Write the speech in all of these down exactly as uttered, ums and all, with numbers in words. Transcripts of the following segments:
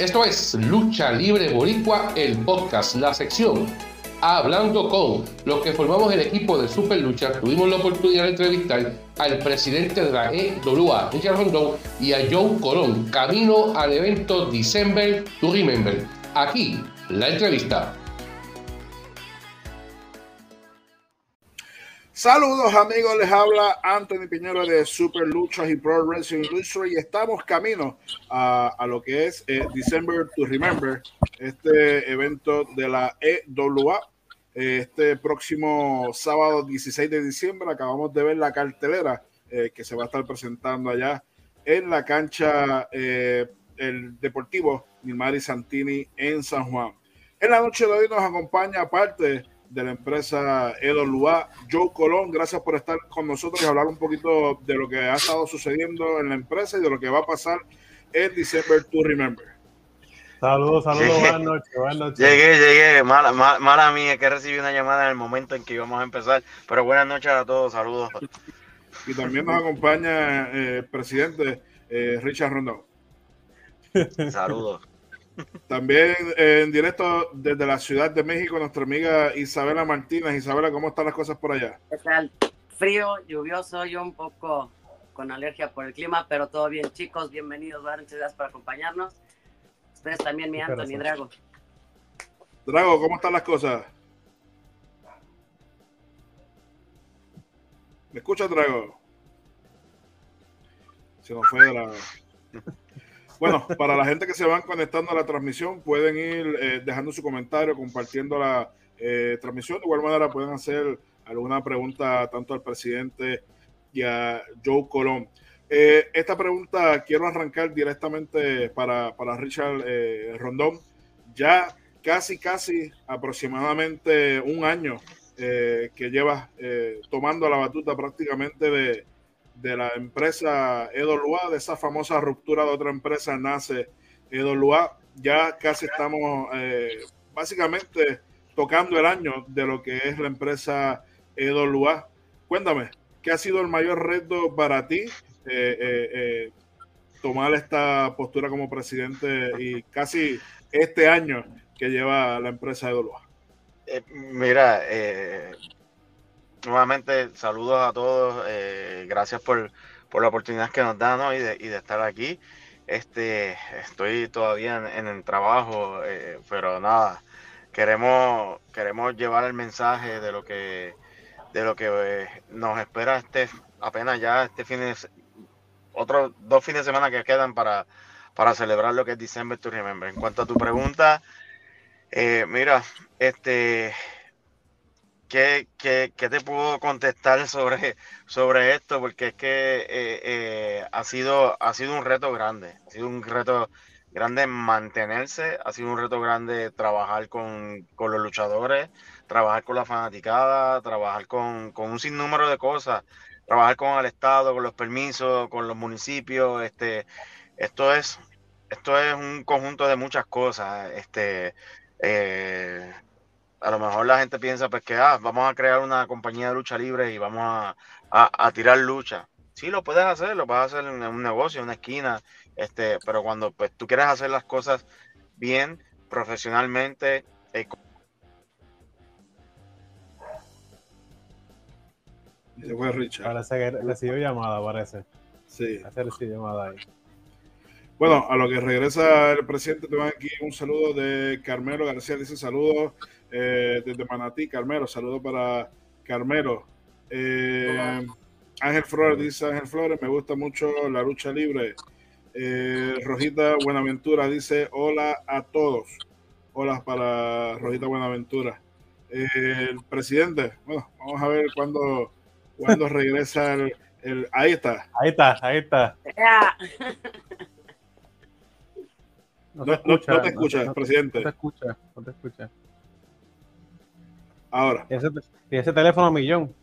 Esto es Lucha Libre Boricua, el podcast, la sección Hablando con los que formamos el equipo de Super Lucha. Tuvimos la oportunidad de entrevistar al presidente de la E W A, Richard Rondón, y a Joe Colón, camino al evento December to Remember. Aquí, la entrevista. Saludos amigos, les habla Anthony Piñero de Super Luchas y Pro Wrestling Industry y estamos camino a, a lo que es eh, December to Remember, este evento de la E W A. Este próximo sábado dieciséis de diciembre acabamos de ver la cartelera eh, que se va a estar presentando allá en la cancha eh, el Deportivo Nilmarie Santini en San Juan. En la noche de hoy nos acompaña aparte de la empresa Edo Luá, Joe Colón. Gracias por estar con nosotros y hablar un poquito de lo que ha estado sucediendo en la empresa y de lo que va a pasar en December to Remember. Saludos, saludos, buenas noches, buenas noches. Llegué, llegué, mala, mala, mala mía, que recibí una llamada en el momento en que íbamos a empezar, pero buenas noches a todos, saludos. Y también nos acompaña eh, el presidente eh, Richard Rondón. Saludos. También eh, en directo desde la Ciudad de México, nuestra amiga Isabela Martínez. Isabela, ¿cómo están las cosas por allá? ¿Qué tal? Frío, lluvioso, yo un poco con alergia por el clima, pero todo bien, chicos. Bienvenidos, muchas gracias por acompañarnos. Ustedes también, mi Anthony, Drago. Drago, ¿cómo están las cosas? ¿Me escuchas, Drago? Se nos fue Drago. Bueno, para la gente que se van conectando a la transmisión, pueden ir eh, dejando su comentario, compartiendo la eh, transmisión. De igual manera pueden hacer alguna pregunta tanto al presidente y a Joe Colón. Eh, esta pregunta quiero arrancar directamente para, para Richard eh, Rondón. Ya casi, casi aproximadamente un año eh, que llevas eh, tomando la batuta prácticamente de... de la empresa E W A, de esa famosa ruptura de otra empresa nace E W A. Ya casi estamos eh, básicamente tocando el año de lo que es la empresa E W A. Cuéntame, ¿qué ha sido el mayor reto para ti eh, eh, eh, tomar esta postura como presidente y casi este año que lleva la empresa E W A? Eh, mira, eh... nuevamente, saludos a todos, eh, gracias por, por la oportunidad que nos dan, ¿no? y, de, y de estar aquí. Este, estoy todavía en, en el trabajo, eh, pero nada, queremos, queremos llevar el mensaje de lo que, de lo que eh, nos espera este, apenas ya este fin de, otros dos fines de semana que quedan para, para celebrar lo que es December to Remember. En cuanto a tu pregunta, eh, mira, este... ¿Qué, qué, ¿Qué te puedo contestar sobre, sobre esto? Porque es que eh, eh, ha, sido, ha sido un reto grande, ha sido un reto grande mantenerse, ha sido un reto grande trabajar con, con los luchadores, trabajar con la fanaticada, trabajar con, con un sinnúmero de cosas, trabajar con el Estado, con los permisos, con los municipios. Este, esto es, esto es un conjunto de muchas cosas. Este, eh, A lo mejor la gente piensa pues que ah, vamos a crear una compañía de lucha libre y vamos a, a, a tirar lucha. Sí, lo puedes hacer, lo puedes hacer en un negocio, en una esquina, este, pero cuando pues, tú quieres hacer las cosas bien, profesionalmente... Eh, Se fue Richard. Parece que recibió llamada, parece. Sí. Recibió llamada ahí. Bueno, a lo que regresa el presidente, te van aquí un saludo de Carmelo García, dice saludos. Eh, desde Manatí, Carmelo, saludo para Carmelo. eh, Ángel Flores dice Ángel Flores, me gusta mucho la lucha libre. eh, Rojita Buenaventura dice hola a todos, hola para Rojita Buenaventura. eh, el presidente, bueno, vamos a ver cuándo cuando regresa el, el, ahí está, ahí está, ahí está. No te escuchas, no te escuchas, presidente, no te escuchas, no te escuchas. Ahora. ¿Y ese, y ese teléfono millón?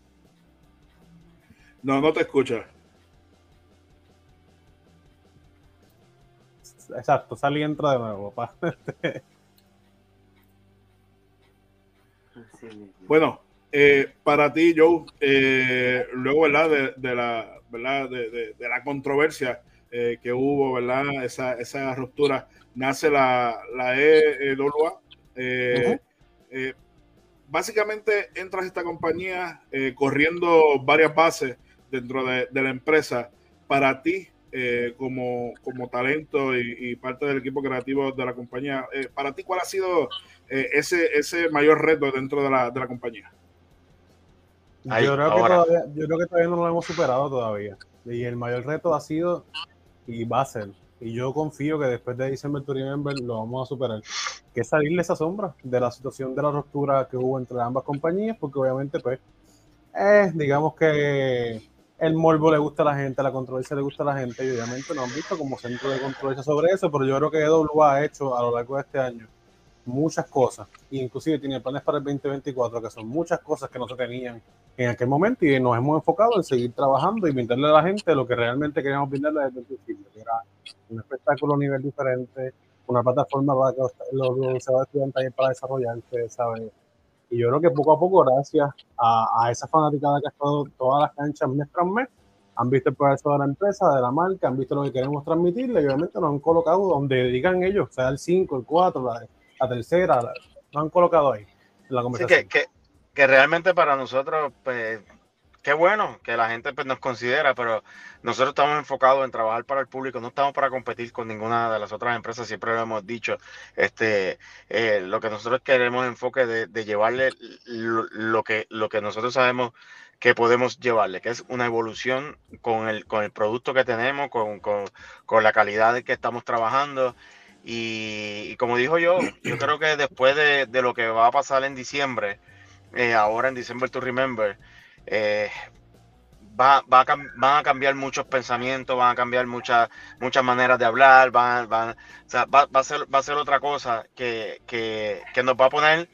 No, no te escucha. Exacto, sale y entra de nuevo, papá. Bueno, eh, para ti, Joe, eh, luego, ¿verdad? De, de la, ¿verdad? De, de, de la controversia eh, que hubo, ¿verdad? Esa, esa ruptura. Nace la, la Edo Luá. Eh, uh-huh. eh, básicamente entras a esta compañía eh, corriendo varias bases dentro de, de la empresa. Para ti, eh, como, como talento y, y parte del equipo creativo de la compañía, eh, para ti, ¿cuál ha sido eh, ese, ese mayor reto dentro de la, de la compañía? Ahí, yo, creo que todavía, yo creo que todavía no lo hemos superado todavía. Y el mayor reto ha sido y va a ser, y yo confío que después de December to Remember lo vamos a superar, que es salir de esa sombra, de la situación de la ruptura que hubo entre ambas compañías, porque obviamente pues, eh, digamos que el morbo le gusta a la gente, la controversia le gusta a la gente, y obviamente nos han visto como centro de controversia sobre eso, pero yo creo que E W A ha hecho a lo largo de este año muchas cosas, inclusive tiene planes para el veinte veinticuatro, que son muchas cosas que no se tenían en aquel momento, y nos hemos enfocado en seguir trabajando y brindarle a la gente lo que realmente queríamos brindarle desde el principio, que era un espectáculo a nivel diferente, una plataforma para que los, los, los estudiantes para desarrollarse, ¿sabes? Y yo creo que poco a poco, gracias a, a esa fanaticada que ha estado todas las canchas mes tras mes, han visto el progreso de la empresa, de la marca, han visto lo que queremos transmitirle, y obviamente nos han colocado donde digan ellos, o sea, el cinco, el cuatro, la, la tercera, la, nos han colocado ahí, en la conversación. Sí, que, que, que realmente para nosotros, pues, qué bueno que la gente pues, nos considera, pero nosotros estamos enfocados en trabajar para el público, no estamos para competir con ninguna de las otras empresas, siempre lo hemos dicho. Este, eh, lo que nosotros queremos es enfoque de, de llevarle lo, lo, que, lo que nosotros sabemos que podemos llevarle, que es una evolución con el, con el producto que tenemos, con, con, con la calidad que estamos trabajando. Y, y como dijo yo, yo creo que después de, de lo que va a pasar en diciembre, eh, ahora en December to Remember, Eh, va, va a, van a cambiar muchos pensamientos, van a cambiar muchas muchas maneras de hablar, van, van, o sea, va, va, a ser, va a ser otra cosa que, que, que nos va a poner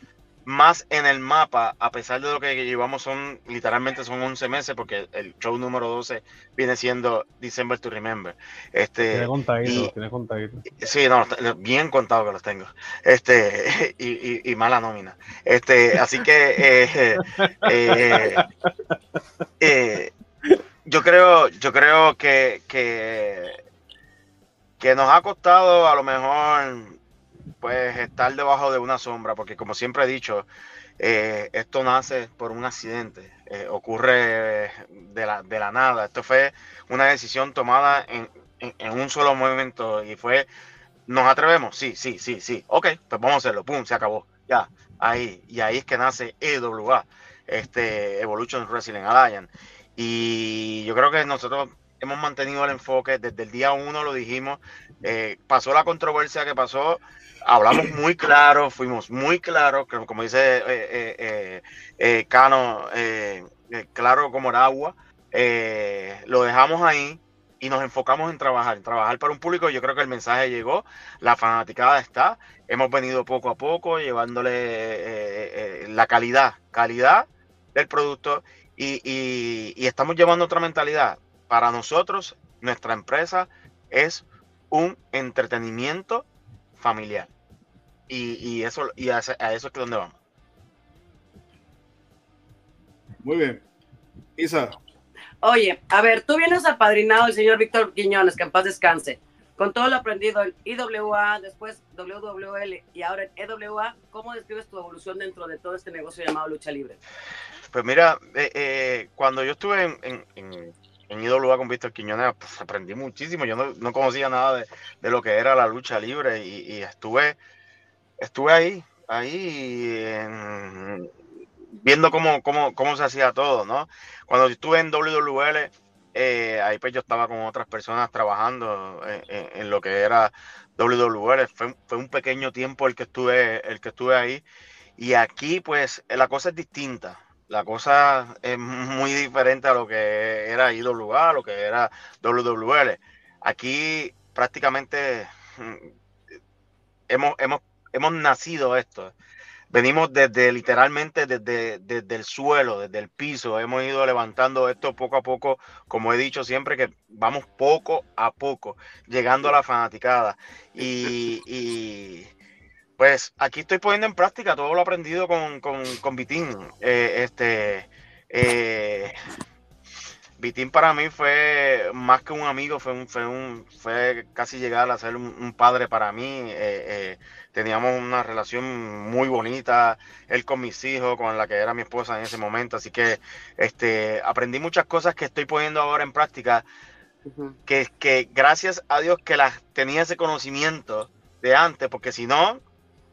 más en el mapa, a pesar de lo que llevamos son, literalmente son once meses, porque el show número doce viene siendo December to Remember. Este, tiene contadito, tiene contadito. Sí, no, bien contado que los tengo. Este, y, y, y mala nómina. Este, así que eh, eh, eh, eh, yo creo, yo creo que, que, que nos ha costado a lo mejor pues estar debajo de una sombra, porque como siempre he dicho, eh, esto nace por un accidente, eh, ocurre de la, de la nada. Esto fue una decisión tomada en, en, en un solo momento y fue, ¿nos atrevemos? Sí, sí, sí, sí. Ok, pues vamos a hacerlo. Pum, se acabó. Ya, ahí. Y ahí es que nace E W A, este, Evolution Wrestling Alliance. Y yo creo que nosotros hemos mantenido el enfoque, desde el día uno lo dijimos, eh, pasó la controversia que pasó, hablamos muy claro, fuimos muy claros, como dice eh, eh, eh, eh, Cano, eh, eh, claro como el agua, eh, lo dejamos ahí y nos enfocamos en trabajar, en trabajar para un público. Yo creo que el mensaje llegó, la fanaticada está, hemos venido poco a poco llevándole eh, eh, la calidad, calidad del producto y, y, y estamos llevando otra mentalidad. Para nosotros, nuestra empresa es un entretenimiento familiar. Y, y eso y a, a eso es que donde vamos. Muy bien. Isa. Oye, a ver, tú vienes apadrinado el señor Víctor Quiñones, que en paz descanse. Con todo lo aprendido en I W A, después W W L y ahora en E W A, ¿cómo describes tu evolución dentro de todo este negocio llamado lucha libre? Pues mira, eh, eh, cuando yo estuve en... en, en en I W A con Víctor Quiñones, pues, aprendí muchísimo. Yo no, no conocía nada de, de lo que era la lucha libre y, y estuve, estuve ahí, ahí en, viendo cómo, cómo, cómo se hacía todo, ¿no? Cuando estuve en W W L, eh, ahí pues yo estaba con otras personas trabajando en, en, en lo que era W W L. Fue, fue un pequeño tiempo el que estuve, el que estuve ahí. Y aquí, pues, la cosa es distinta. La cosa es muy diferente a lo que era I W A, lo que era W W L. Aquí prácticamente hemos, hemos, hemos nacido esto. Venimos desde literalmente desde, desde el suelo, desde el piso. Hemos ido levantando esto poco a poco, como he dicho siempre, que vamos poco a poco, llegando a la fanaticada. Y... y pues aquí estoy poniendo en práctica todo lo aprendido con, con, con Vitín. Eh, este, eh, Vitín para mí fue más que un amigo, fue un, fue un, fue casi llegar a ser un, un padre para mí. Eh, eh, teníamos una relación muy bonita, él con mis hijos, con la que era mi esposa en ese momento. Así que este, aprendí muchas cosas que estoy poniendo ahora en práctica, uh-huh. que, que gracias a Dios que las tenía ese conocimiento de antes, porque si no,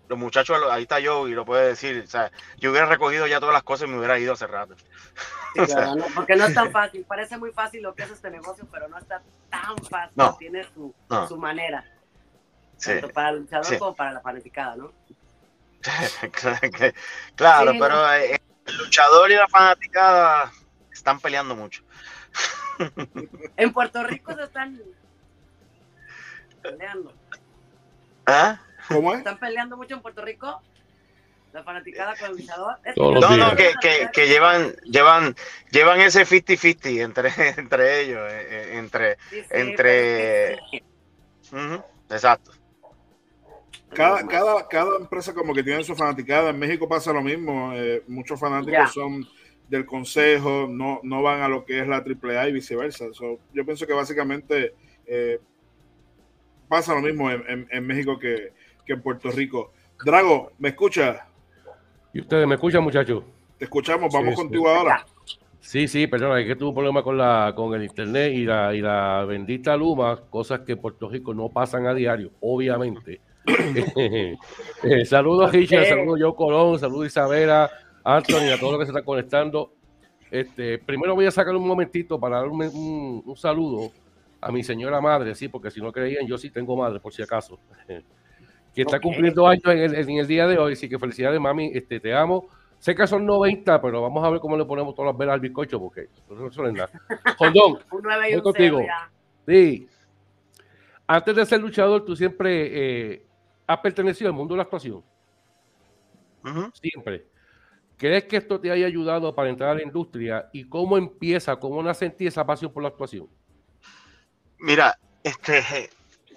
los muchachos, ahí está yo y lo puede decir, o sea, yo hubiera recogido ya todas las cosas y me hubiera ido hace rato. Sí, o sea, no, porque no es tan fácil, parece muy fácil lo que es este negocio, pero no está tan fácil, no, tiene su, no. su manera, sí, tanto para el luchador sí. como para la fanaticada, ¿no? Claro, sí, pero no. El luchador y la fanaticada están peleando mucho. En Puerto Rico se están peleando. ¿Ah? ¿Cómo es? ¿Están peleando mucho en Puerto Rico? ¿La fanaticada con el luchador? No, no, que, que, que llevan, llevan, llevan ese cincuenta cincuenta entre, entre ellos, entre... Sí, sí, entre... Sí. Uh-huh, exacto. Cada, cada, cada empresa como que tiene su fanaticada. En México pasa lo mismo. Eh, muchos fanáticos ya. son del consejo, no, no van a lo que es la triple A y viceversa. So, yo pienso que básicamente eh, pasa lo mismo en, en, en México que... que en Puerto Rico. Drago, ¿me escucha? ¿Y ustedes me escuchan, muchachos? Te escuchamos, vamos sí, contigo sí. ahora. Sí, sí, perdona, es que tuve un problema con la con el internet y la, y la bendita luma, cosas que en Puerto Rico no pasan a diario, obviamente. eh, saludos, Richard, saludos, Joe Colón, saludos, Isabela, Anthony, a todos los que se están conectando. Este, primero voy a sacar un momentito para dar un, un, un saludo a mi señora madre, sí, porque si no creían, yo sí tengo madre, por si acaso. Que está okay. cumpliendo años en el, en el día de hoy, así que felicidades, mami, este, te amo. Sé que son noventa, pero vamos a ver cómo le ponemos todas las velas al bizcocho, porque eso no es nada. Jondón, estoy contigo. Sí. Antes de ser luchador, tú siempre eh, has pertenecido al mundo de la actuación. Uh-huh. Siempre. ¿Crees que esto te haya ayudado para entrar a la industria? ¿Y cómo empieza, cómo nace en ti esa pasión por la actuación? Mira, este...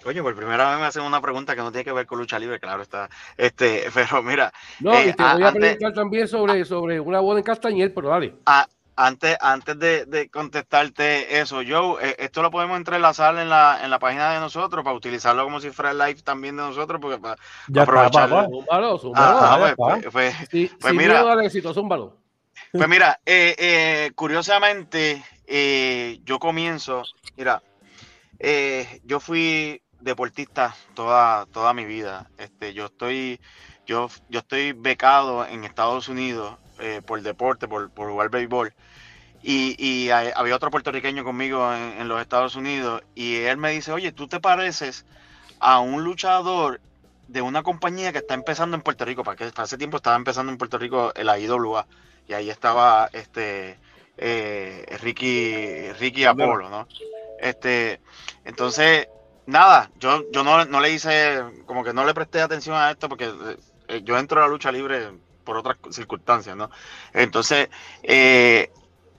Oye, por primera vez me hacen una pregunta que no tiene que ver con lucha libre, claro está. Este, pero mira. No, eh, y te voy a, a preguntar antes, también sobre, a, sobre una boda en Castañal, pero dale. A, antes antes de, de contestarte eso, Joe, eh, esto lo podemos entrelazar en la, en la página de nosotros para utilizarlo como si fuera el live también de nosotros, porque para, para aprovecharlo. Zúmbalo, zúmbalo. Ah, pues, pues, pues, sí, pues si mira. Al éxito, zúmbalo. Pues mira, eh, eh, curiosamente, eh, yo comienzo, mira, eh, yo fui deportista toda toda mi vida. Este, yo estoy yo yo estoy becado en Estados Unidos eh, por deporte, por, por jugar béisbol, y, y hay, había otro puertorriqueño conmigo en, en los Estados Unidos, y él me dice, oye, tú te pareces a un luchador de una compañía que está empezando en Puerto Rico, porque para ese tiempo estaba empezando en Puerto Rico la I W A, y ahí estaba este eh, Ricky Ricky Apolo, ¿no? Este, entonces nada, yo, yo no, no le hice, como que no le presté atención a esto, porque yo entro a la lucha libre por otras circunstancias, ¿no? Entonces, eh,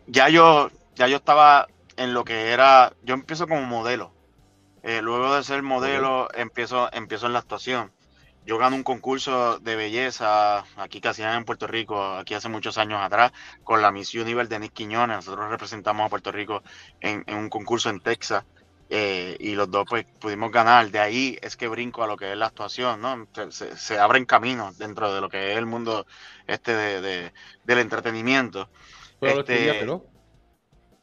ya, yo, ya yo estaba en lo que era, yo empiezo como modelo. Eh, luego de ser modelo, sí. empiezo, empiezo en la actuación. Yo gano un concurso de belleza aquí que hacían en Puerto Rico, aquí hace muchos años atrás, con la Miss Universe de Denise Quiñones. Nosotros representamos a Puerto Rico en, en un concurso en Texas. Eh, y los dos pues pudimos ganar. De ahí es que brinco a lo que es la actuación, ¿no? Se, se abren caminos dentro de lo que es el mundo este de, de, del entretenimiento. Pero este, lo estudiaste, ¿no?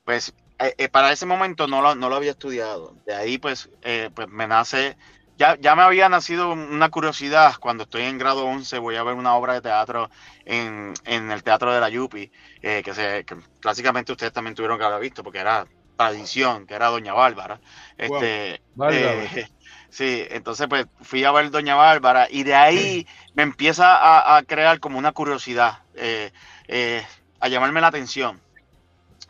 Pues eh, eh, para ese momento no lo, no lo había estudiado. De ahí pues, eh, pues me nace, ya, ya me había nacido una curiosidad. Cuando estoy en grado once voy a ver una obra de teatro en, en el Teatro de la Yupi, eh, que, se, que clásicamente ustedes también tuvieron que haber visto, porque era... tradición, que era Doña Bárbara. Este, wow. Bárbara. Eh, sí, entonces pues fui a ver Doña Bárbara y de ahí me empieza a, a crear como una curiosidad, eh, eh, a llamarme la atención.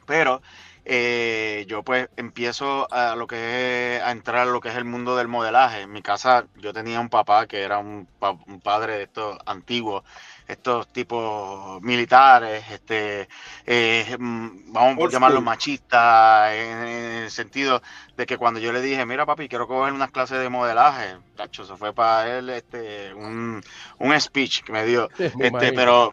Pero eh, yo pues empiezo a, lo que es, a entrar a lo que es el mundo del modelaje. En mi casa yo tenía un papá que era un, un padre de estos antiguos, estos tipos militares, este, eh, vamos a llamarlos machistas, en, en el sentido de que cuando yo le dije, mira papi, quiero coger unas clases de modelaje, cacho, eso fue para él este, un, un speech que me dio, este, pero,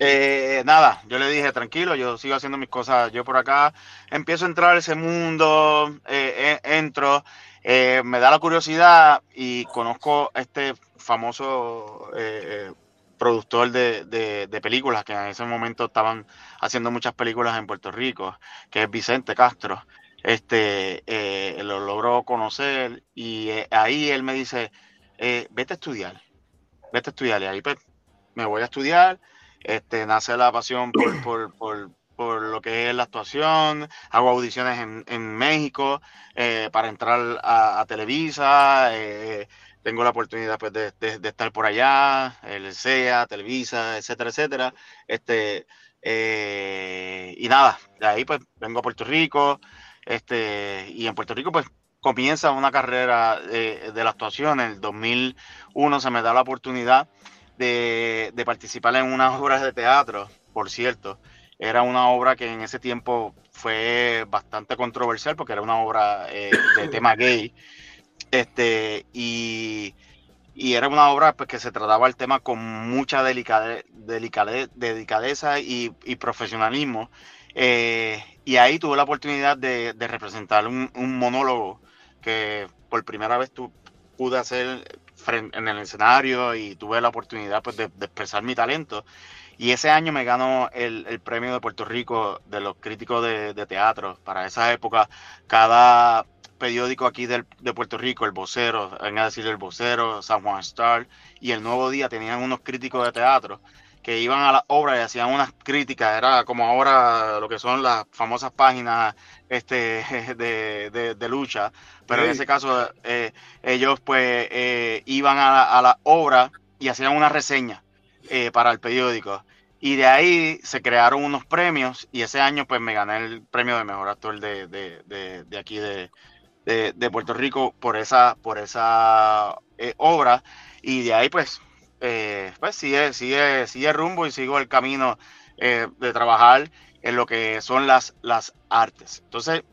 Eh, nada, yo le dije, tranquilo, yo sigo haciendo mis cosas, yo por acá empiezo a entrar a ese mundo, eh, eh, entro, eh, me da la curiosidad y conozco a este famoso eh, productor de, de, de películas que en ese momento estaban haciendo muchas películas en Puerto Rico, que es Vicente Castro. Este, eh, lo logró conocer y eh, ahí él me dice, eh, vete a estudiar, vete a estudiar, y ahí pues me voy a estudiar. Este, nace la pasión por, por, por, por lo que es la actuación, hago audiciones en, en México eh, para entrar a, a Televisa, eh, tengo la oportunidad pues, de, de, de estar por allá, el S E A, Televisa, etcétera, etcétera. Este, eh, y nada, de ahí pues vengo a Puerto Rico, este, y en Puerto Rico pues comienza una carrera de, de la actuación. En el dos mil uno se me da la oportunidad De, de participar en unas obras de teatro, por cierto. Era una obra que en ese tiempo fue bastante controversial porque era una obra eh, de tema gay. Este, y, y era una obra pues, que se trataba el tema con mucha delicade, delicade, delicadeza y, y profesionalismo. Eh, y ahí tuve la oportunidad de, de representar un, un monólogo que por primera vez tu, pude hacer en el escenario y tuve la oportunidad pues, de, de expresar mi talento, y ese año me ganó el, el premio de Puerto Rico de los críticos de, de teatro. Para esa época cada periódico aquí del, de Puerto Rico, El Vocero, venga a decir El Vocero, San Juan Star y El Nuevo Día tenían unos críticos de teatro que iban a las obras y hacían unas críticas. Era como ahora lo que son las famosas páginas este, de, de, de lucha, pero sí. En ese caso eh, ellos pues eh, iban a la, a la obra y hacían una reseña eh, para el periódico, y de ahí se crearon unos premios, y ese año pues me gané el premio de mejor actor de, de, de, de aquí de, de, de Puerto Rico por esa, por esa eh, obra, y de ahí pues Eh, pues sigue, sigue, sigue rumbo y sigo el camino eh, de trabajar en lo que son las, las artes. Entonces,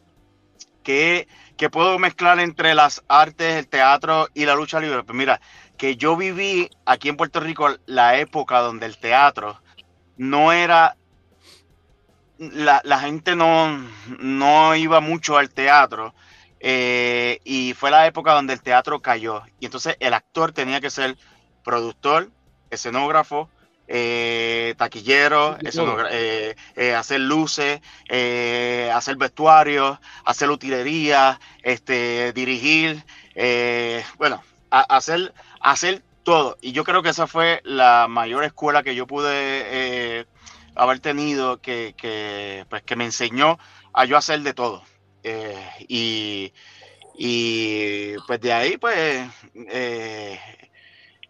¿qué, qué puedo mezclar entre las artes, el teatro y la lucha libre? Pues mira, que yo viví aquí en Puerto Rico la época donde el teatro no era... La, la gente no, no iba mucho al teatro eh, y fue la época donde el teatro cayó. Y entonces el actor tenía que ser... productor, escenógrafo, eh, taquillero, sí, escenógrafo, eh, eh, hacer luces, eh, hacer vestuarios, hacer utilería, este, dirigir, eh, bueno, a, hacer, hacer todo. Y yo creo que esa fue la mayor escuela que yo pude eh, haber tenido, que, que, pues, que me enseñó a yo hacer de todo. Eh, y, y pues de ahí, pues... Eh,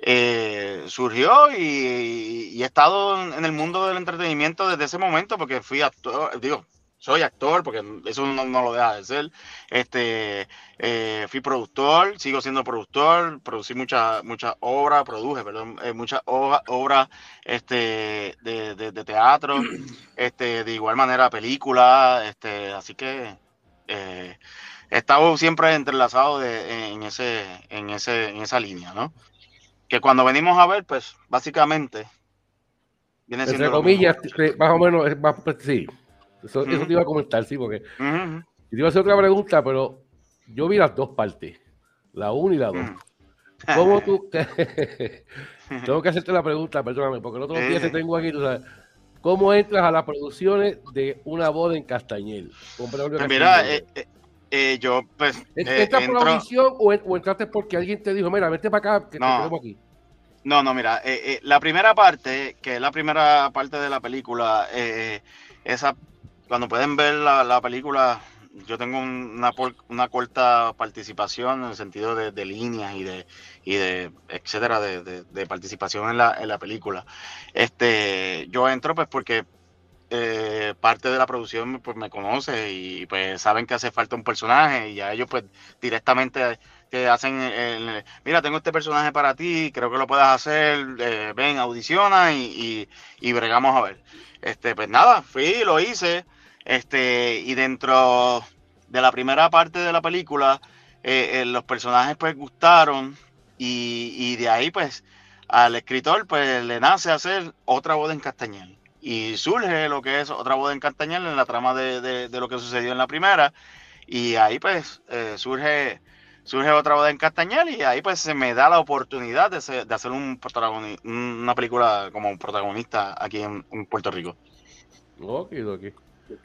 Eh, surgió y, y he estado en el mundo del entretenimiento desde ese momento, porque fui actor, digo, soy actor, porque eso no, no lo deja de ser. Este, eh, fui productor, sigo siendo productor, producí muchas muchas obras, produje, perdón, eh, muchas obras este, de, de, de teatro, este, de igual manera películas, este, así que eh, he estado siempre entrelazado de, en, ese, en, ese, en esa línea, ¿no? Que cuando venimos a ver, pues, básicamente, viene entre siendo comillas, más o menos, es más, pues, sí, eso, uh-huh. Eso te iba a comentar, sí, porque uh-huh. Te iba a hacer otra pregunta, pero yo vi las dos partes, la una y la dos. Uh-huh. ¿Cómo tú? Tengo que hacerte la pregunta, perdóname, porque el otro día te tengo aquí, tú sabes, ¿cómo entras a las producciones de Una Boda en Castañal? Mira, eh, eh, Eh, yo, pues. ¿Entras eh, por la audición o, o entraste porque alguien te dijo, mira, vete para acá, que no, te quedamos aquí? No, no, mira, eh, eh, la primera parte, que es la primera parte de la película, eh, esa, cuando pueden ver la, la película, yo tengo una, una corta participación en el sentido de, de líneas y de, y de etcétera, de, de, de participación en la, en la película. Este, yo entro, pues, porque. Eh, parte de la producción pues me conoce y pues saben que hace falta un personaje, y a ellos pues directamente te hacen el, el, mira, tengo este personaje para ti, creo que lo puedas hacer, eh, ven, audiciona y, y, y bregamos a ver. Este, pues nada, fui, lo hice, este, y dentro de la primera parte de la película eh, eh, los personajes pues gustaron, y, y de ahí pues al escritor pues le nace hacer Otra Boda en Castañal. y surge lo que es Otra boda en Castañal, en la trama de, de, de lo que sucedió en la primera, y ahí pues eh, surge surge Otra boda en Castañal, y ahí pues se me da la oportunidad de, ser, de hacer un protagoni- una película como un protagonista aquí en, en Puerto Rico. Okay, okay.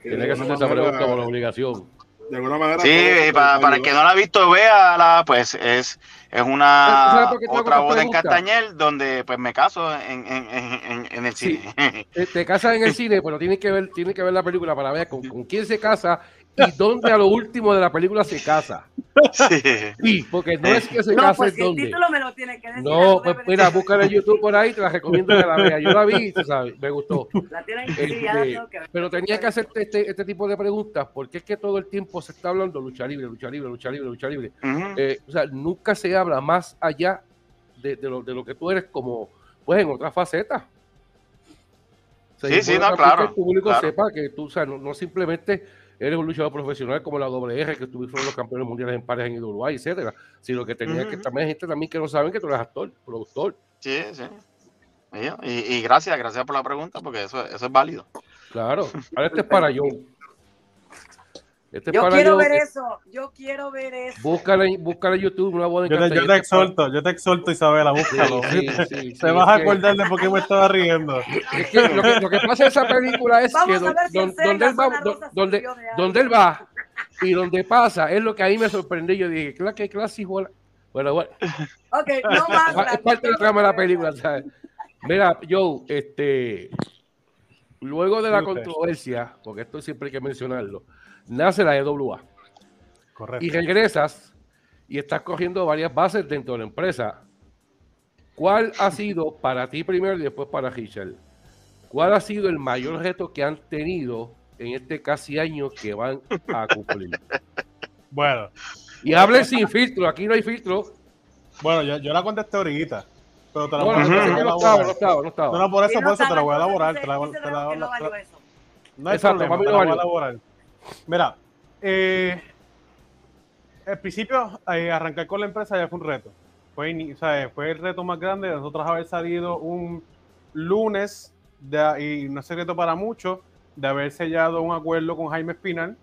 Tiene que hacerse esa pregunta por obligación. De alguna manera, sí, para, para el que no la ha visto, véala, pues es, es una Otra boda en Castañal donde pues me caso en, en, en, en el sí. cine. Te casas en el cine, pero tienes que ver, tienes que ver la película para ver con, con quién se casa y dónde a lo último de la película se casa. Sí, sí, porque no es que se no, case pues si el título me lo tiene que decir. No, pues mira, búscala en YouTube por ahí, te la recomiendo que la veas. Yo la vi, tú sabes, me gustó. La tienen que este, ya la tengo que ver. Pero tenía que hacerte este, este tipo de preguntas, porque es que todo el tiempo se está hablando lucha libre, lucha libre, lucha libre, lucha libre. Uh-huh. Eh, o sea, nunca se habla más allá de, de, lo, de lo que tú eres como, pues en otras facetas. O sea, sí, sí, no, claro. Que el público claro. sepa que tú, o sea, no, no simplemente eres un luchador profesional como la W R, que estuvieron los campeones mundiales en pares en Uruguay, etcétera, sino que tenía uh-huh. que también gente también que no saben que tú eres actor, productor. Sí, sí. Y, y gracias, gracias por la pregunta, porque eso, eso es válido. Claro. Ahora este es para yo. Este yo para quiero yo, ver es... eso, yo quiero ver eso. Búscala en YouTube, una boda en Castañal. Yo te, yo te exhorto, yo te exhorto, Isabela, búscalo. Sí, sí, sí, te sí, vas a que... acordar de por qué me estaba riendo. Es que lo, que lo que pasa en esa película es Vamos que don, si don, donde, él va, don, donde, donde él va y donde pasa, es lo que ahí me sorprendió. Yo dije, claro que clase, bueno, bueno. Ok, no más. Es parte de la trama de la película, ¿sabes? Mira, yo, este, luego de la controversia, porque esto siempre hay que mencionarlo, nace la E W A. Correcto. Y regresas y estás cogiendo varias bases dentro de la empresa. ¿Cuál ha sido para ti primero y después para Richard? ¿Cuál ha sido el mayor reto que han tenido en este casi año que van a cumplir? Bueno. Y hablen sin filtro, aquí no hay filtro. Bueno, yo, yo la contesté ahorita. Pero te la voy a No, por eso, por eso te la voy a elaborar. Te la voy a No hay problema, te la voy a elaborar. Mira, eh, al principio eh, arrancar con la empresa ya fue un reto. Fue, o sea, fue el reto más grande de nosotros haber salido un lunes, de, y no es secreto para muchos, de haber sellado un acuerdo con Jaime Espinal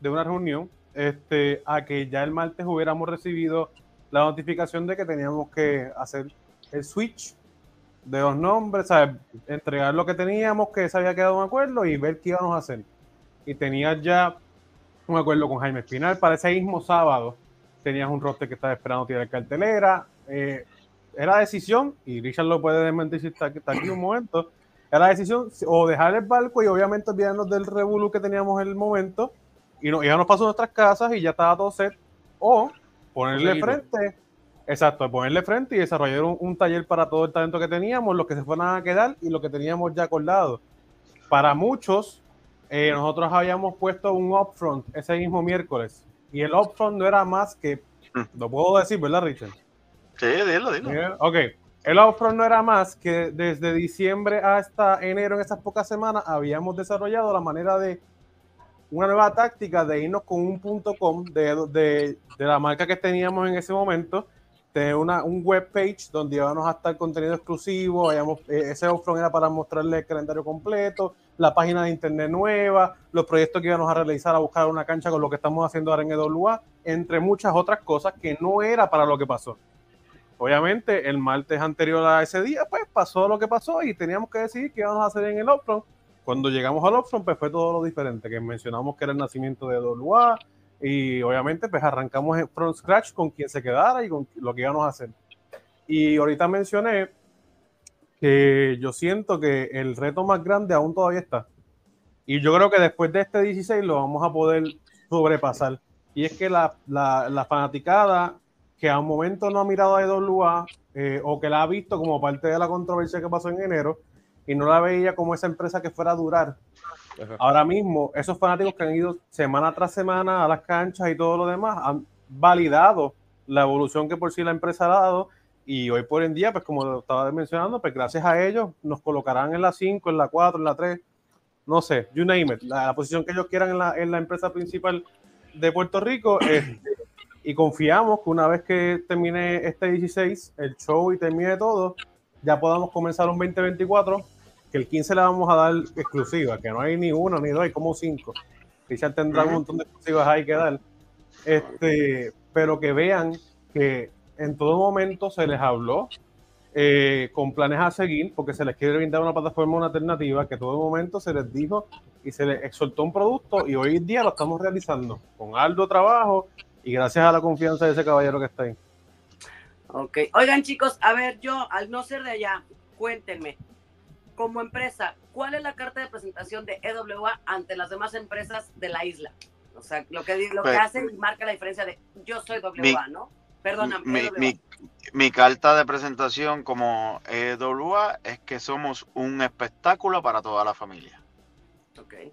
de una reunión, este, a que ya el martes hubiéramos recibido la notificación de que teníamos que hacer el switch de los nombres, ¿sabes? Entregar lo que teníamos, que se había quedado un acuerdo y ver qué íbamos a hacer. Y tenías ya un acuerdo con Jaime Espinal para ese mismo sábado. Tenías un roster que estaba esperando tirar cartelera. Eh, era decisión, y Richard lo puede desmentir si está, está aquí un momento, era decisión o dejar el barco y obviamente olvidarnos del revolú que teníamos en el momento y no, ya nos pasó a nuestras casas y ya estaba todo set, o ponerle frente, exacto, ponerle frente y desarrollar un, un taller para todo el talento que teníamos, los que se fueran a quedar y lo que teníamos ya acordado. Para muchos, Eh, nosotros habíamos puesto un upfront ese mismo miércoles y el upfront no era más que, lo puedo decir, ¿verdad, Richard? Sí, dilo, dilo. Yeah, ok, el upfront no era más que desde diciembre hasta enero, en esas pocas semanas, habíamos desarrollado la manera de una nueva táctica de irnos con un punto com de, de, de la marca que teníamos en ese momento, de una un web page donde íbamos a estar contenido exclusivo, habíamos, eh, ese upfront era para mostrarle el calendario completo, la página de internet nueva, los proyectos que íbamos a realizar, a buscar una cancha con lo que estamos haciendo ahora en E W A, entre muchas otras cosas que no era para lo que pasó. Obviamente, el martes anterior a ese día, pues pasó lo que pasó y teníamos que decidir qué íbamos a hacer en el upfront. Cuando llegamos al upfront, pues fue todo lo diferente, que mencionamos que era el nacimiento de E W A y obviamente pues arrancamos from scratch con quien se quedara y con lo que íbamos a hacer. Y ahorita mencioné que yo siento que el reto más grande aún todavía está. Y yo creo que después de este dieciséis lo vamos a poder sobrepasar. Y es que la, la, la fanaticada que a un momento no ha mirado a E W A eh, o que la ha visto como parte de la controversia que pasó en enero y no la veía como esa empresa que fuera a durar. Ajá. Ahora mismo, esos fanáticos que han ido semana tras semana a las canchas y todo lo demás han validado la evolución que por sí la empresa ha dado. Y hoy por en día, pues como lo estaba mencionando, pues gracias a ellos nos colocarán en la cinco, en la cuatro, en la tres, no sé, you name it, la, la posición que ellos quieran en la, en la empresa principal de Puerto Rico. Eh, y confiamos que una vez que termine este dieciséis, el show y termine todo, ya podamos comenzar un veinte veinticuatro que el quince le vamos a dar exclusiva, que no hay ni uno ni dos, hay como cinco. Richard tendrá un montón de exclusivas ahí que dar, este, pero que vean que en todo momento se les habló eh, con planes a seguir, porque se les quiere brindar una plataforma, una alternativa, que todo momento se les dijo y se les exhortó un producto, y hoy en día lo estamos realizando con arduo trabajo y gracias a la confianza de ese caballero que está ahí. Ok, oigan chicos, a ver, yo al no ser de allá, cuéntenme, como empresa, ¿cuál es la carta de presentación de E W A ante las demás empresas de la isla? O sea, lo que, lo pues, que hacen marca la diferencia de yo soy E W A, ¿no? Perdóname. Mi, mi, mi carta de presentación como E W A es que somos un espectáculo para toda la familia. Ok. Eso,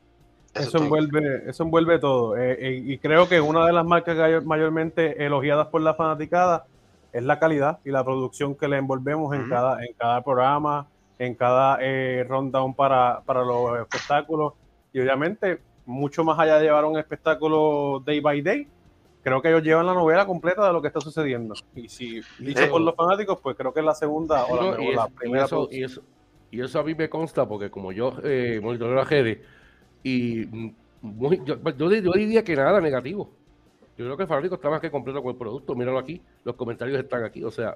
eso, envuelve, eso envuelve todo. Eh, eh, y creo que una de las marcas que mayormente elogiadas por la fanaticada es la calidad y la producción que le envolvemos en, uh-huh. cada, en cada programa, en cada eh, rundown para, para los espectáculos. Y obviamente, mucho más allá de llevar un espectáculo day by day, creo que ellos llevan la novela completa de lo que está sucediendo. Y si dicho eh, por los fanáticos, pues creo que es la segunda o la, y o la es, primera. Y eso, y, eso, y eso a mí me consta, porque como yo eh, monitoreo las redes, y muy, yo, yo, yo diría que nada negativo. Yo creo que el fanático está más que completo con el producto. Míralo aquí, los comentarios están aquí, o sea,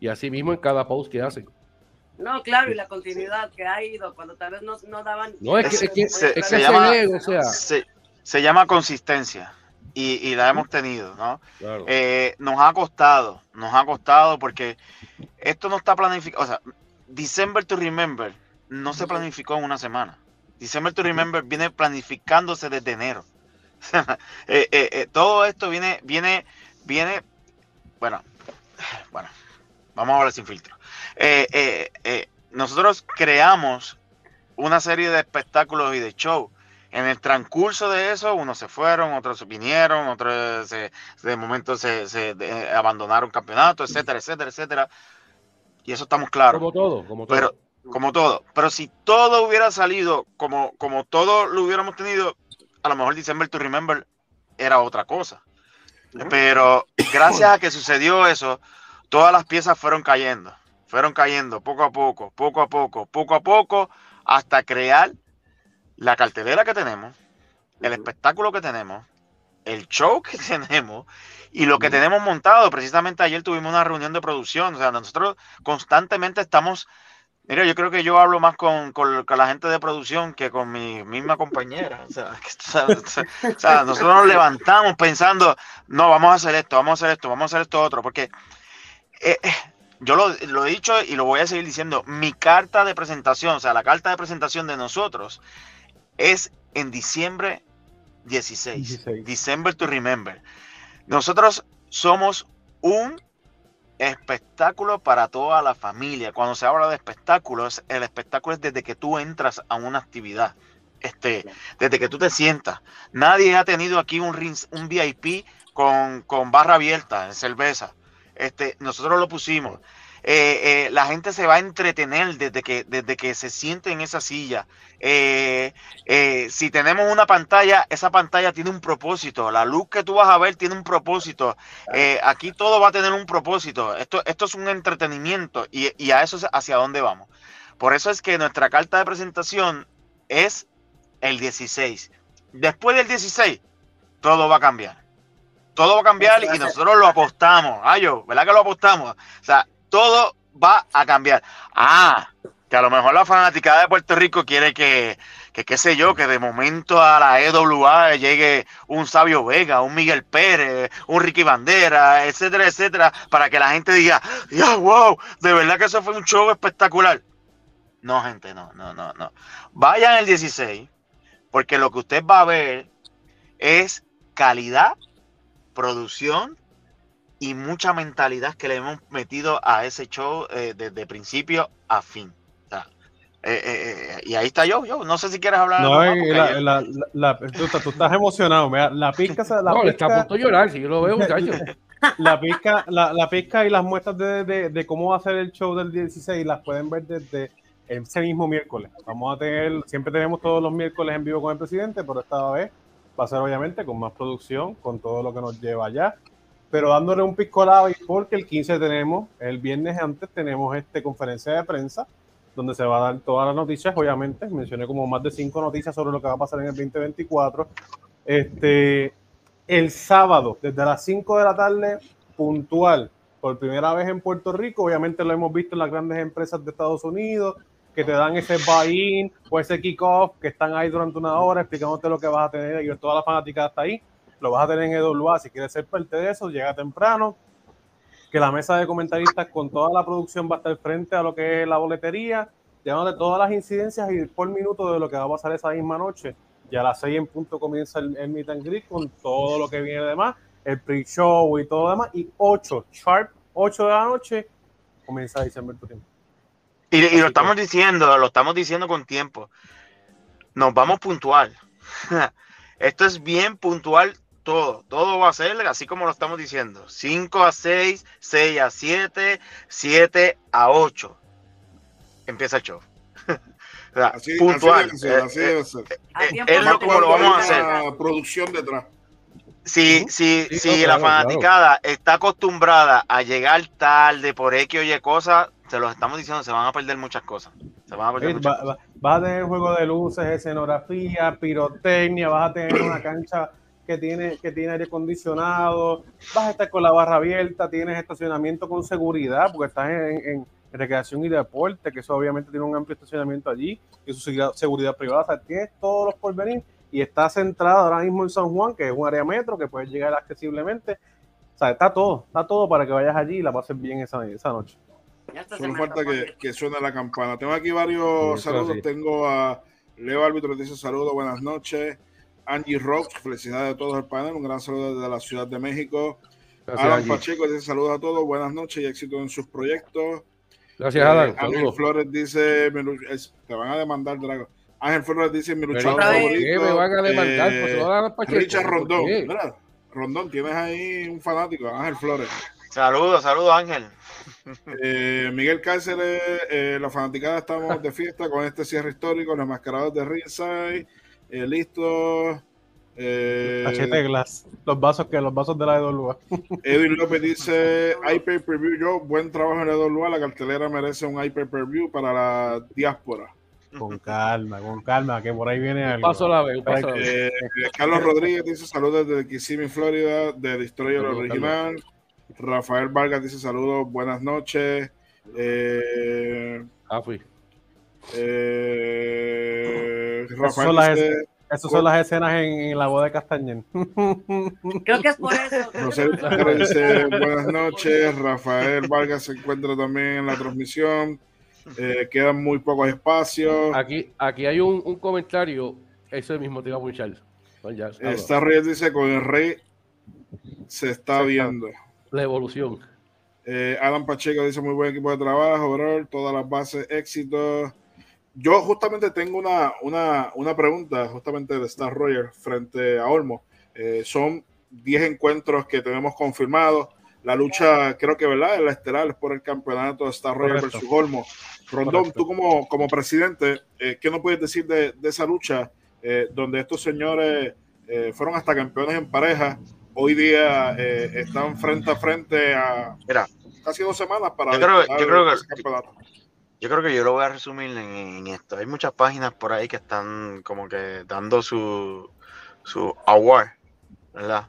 y así mismo en cada post que hacen. No, claro, y la continuidad que ha ido, cuando tal vez no, no daban... No, es que, es que, se, es que se, se llama, llega, o sea... Se, se llama consistencia, y, y la hemos tenido, ¿no? Claro. Eh, nos ha costado, nos ha costado, porque esto no está planificado, o sea, December to Remember no se planificó en una semana. December to Remember viene planificándose desde enero. eh, eh, eh, todo esto viene, viene, viene... Bueno, bueno, vamos a hablar sin filtro. Eh, eh, eh, nosotros creamos una serie de espectáculos y de shows. En el transcurso de eso, unos se fueron, otros vinieron, otros se, de momento se, se de, abandonaron campeonatos, etcétera, etcétera, etcétera. Y eso estamos claros. Como todo, como todo. Pero, como todo. Pero si todo hubiera salido como, como todo lo hubiéramos tenido, a lo mejor December to Remember era otra cosa. Pero gracias a que sucedió eso, todas las piezas fueron cayendo. Fueron cayendo poco a poco, poco a poco, poco a poco, hasta crear la cartelera que tenemos, el espectáculo que tenemos, el show que tenemos y lo que tenemos montado. Precisamente ayer tuvimos una reunión de producción. O sea, nosotros constantemente estamos... Mira, yo creo que yo hablo más con, con, con la gente de producción que con mi misma compañera. O sea, que, o sea, o sea, nosotros nos levantamos pensando, no, vamos a hacer esto, vamos a hacer esto, vamos a hacer esto otro, porque... Eh, Yo lo, lo he dicho y lo voy a seguir diciendo. Mi carta de presentación, o sea, la carta de presentación de nosotros es en diciembre dieciséis. December to Remember. Nosotros somos un espectáculo para toda la familia. Cuando se habla de espectáculos, el espectáculo es desde que tú entras a una actividad, este, desde que tú te sientas. Nadie ha tenido aquí un, un V I P con, con barra abierta en cerveza. Este, nosotros lo pusimos. Eh, eh, la gente se va a entretener desde que, desde que se siente en esa silla. Eh, eh, si tenemos una pantalla, esa pantalla tiene un propósito. La luz que tú vas a ver tiene un propósito. Eh, aquí todo va a tener un propósito. Esto, esto es un entretenimiento y, y a eso es hacia dónde vamos. Por eso es que nuestra carta de presentación es el dieciséis. Después del dieciséis, todo va a cambiar. Todo va a cambiar y nosotros lo apostamos. Ay, yo, ¿verdad que lo apostamos? O sea, todo va a cambiar. Ah, que a lo mejor la fanaticada de Puerto Rico quiere que, que qué sé yo, que de momento a la E W A llegue un Sabio Vega, un Miguel Pérez, un Ricky Bandera, etcétera, etcétera, para que la gente diga, ya, wow, de verdad que eso fue un show espectacular. No, gente, no, no, no, no. Vayan el dieciséis, porque lo que usted va a ver es calidad, producción y mucha mentalidad que le hemos metido a ese show eh, desde principio a fin. O sea, eh, eh, eh, y ahí está yo, yo. No sé si quieres hablar. No, la, la, la, la, la, tú, tú estás emocionado. Mira, la pizca. La no, le está a punto de llorar, si yo lo veo, muchacho. La pizca, la, la pizca y las muestras de, de, de cómo va a ser el show del dieciséis las pueden ver desde ese mismo miércoles. Vamos a tener, siempre tenemos todos los miércoles en vivo con el presidente, pero esta vez va a ser obviamente con más producción, con todo lo que nos lleva allá, pero dándole un piscolado, porque el quince tenemos, el viernes antes tenemos este conferencia de prensa donde se va a dar todas las noticias. Obviamente, mencioné como más de cinco noticias sobre lo que va a pasar en el veinte veinticuatro. Este, el sábado, desde las cinco de la tarde, puntual, por primera vez en Puerto Rico. Obviamente lo hemos visto en las grandes empresas de Estados Unidos, que te dan ese buy-in o ese kick-off, que están ahí durante una hora explicándote lo que vas a tener, y toda la fanática está ahí. Lo vas a tener en E W A. Si quieres ser parte de eso, llega temprano, que la mesa de comentaristas con toda la producción va a estar frente a lo que es la boletería, llevándote todas las incidencias y por minuto de lo que va a pasar esa misma noche. Y a las seis en punto comienza el, el meet and greet con todo lo que viene de más, el pre-show y todo lo demás. Y ocho, sharp, ocho de la noche, comienza diciembre tu tiempo. Y, y lo estamos diciendo, lo estamos diciendo con tiempo. Nos vamos puntual. Esto es bien puntual. Todo, todo va a ser así como lo estamos diciendo. cinco a seis, seis a siete, siete a ocho. Empieza el show. O sea, así, puntual. Así debe ser, así debe ser. Es, es, es lo como lo vamos a hacer. La producción detrás. Si, si, sí, si no, claro, la fanaticada claro. está acostumbrada a llegar tarde por X o Y cosas, se los estamos diciendo, se van a perder muchas cosas. Se van a perder sí, muchas va, cosas. Vas a tener juego de luces, escenografía, pirotecnia, vas a tener una cancha que tiene, que tiene aire acondicionado, vas a estar con la barra abierta, tienes estacionamiento con seguridad, porque estás en, en recreación y deporte, que eso obviamente tiene un amplio estacionamiento allí, y su seguridad, seguridad privada, o sea, tienes todos los porvenir, y está centrada ahora mismo en San Juan, que es un área metro, que puedes llegar accesiblemente, o sea, está todo, está todo para que vayas allí y la pases bien esa, esa noche. Solo falta que, que suene la campana. Tengo aquí varios sí, saludos, sí. Tengo a Leo Árbitro, dice saludos, buenas noches. Angie Rox, felicidades a todos el panel, un gran saludo desde la Ciudad de México. Gracias, Alan Angie. Pacheco dice saludos a todos, buenas noches y éxito en sus proyectos. Gracias, eh, Alan. Ángel Flores dice, es, te van a demandar, Drago. Ángel Flores dice, mi luchador pero, favorito. Me van a demandar, eh, pues, se van a Pacheco, Richard Rondón. Mira, Rondón, tienes ahí un fanático, Ángel Flores. Saludos, saludos, Ángel. Eh, Miguel Cáceres, eh, la fanaticada estamos de fiesta con este cierre histórico, los mascarados de Ringside. Eh, listo. Eh, Cachete Glass. Los vasos que los vasos de la E W A. Edwin López dice: hay pay-per-view. Yo, buen trabajo en la E W A. La cartelera merece un pay-per-view para la diáspora. Con calma, con calma, que por ahí viene algo. Paso la vez. Paso la vez. Eh, Carlos Rodríguez dice: saludos desde Kissimmee, Florida, de Destroyer Original. Carlos. Rafael Vargas dice: saludos, buenas noches. Eh, ah, fui. Eh, Rafael son las, dice, esas son las escenas en, en la boda de Castañal. Creo que es por eso. José Víctor dice buenas noches. Rafael Vargas se encuentra también en la transmisión. Eh, quedan muy pocos espacios. Aquí, aquí hay un, un comentario. Eso mismo te iba a puchar. Eh, Star Rogers dice: con el rey se está se viendo está. La evolución. Eh, Adam Pacheco dice: muy buen equipo de trabajo, bro. Todas las bases, éxitos. Yo justamente tengo una, una, una pregunta justamente de Star Rogers frente a Olmo. Eh, son diez encuentros que tenemos confirmados. La lucha, creo que, ¿verdad?, la estelar es por el campeonato de Star Rogers versus Olmo. Rondón, correcto. Tú como, como presidente, eh, ¿qué nos puedes decir de, de esa lucha eh, donde estos señores eh, fueron hasta campeones en pareja? Hoy día eh, están frente a frente a Mira, casi dos semanas para... Yo creo, yo creo que... campeonato. Yo creo que yo lo voy a resumir en, en esto. Hay muchas páginas por ahí que están como que dando su, su award, ¿verdad?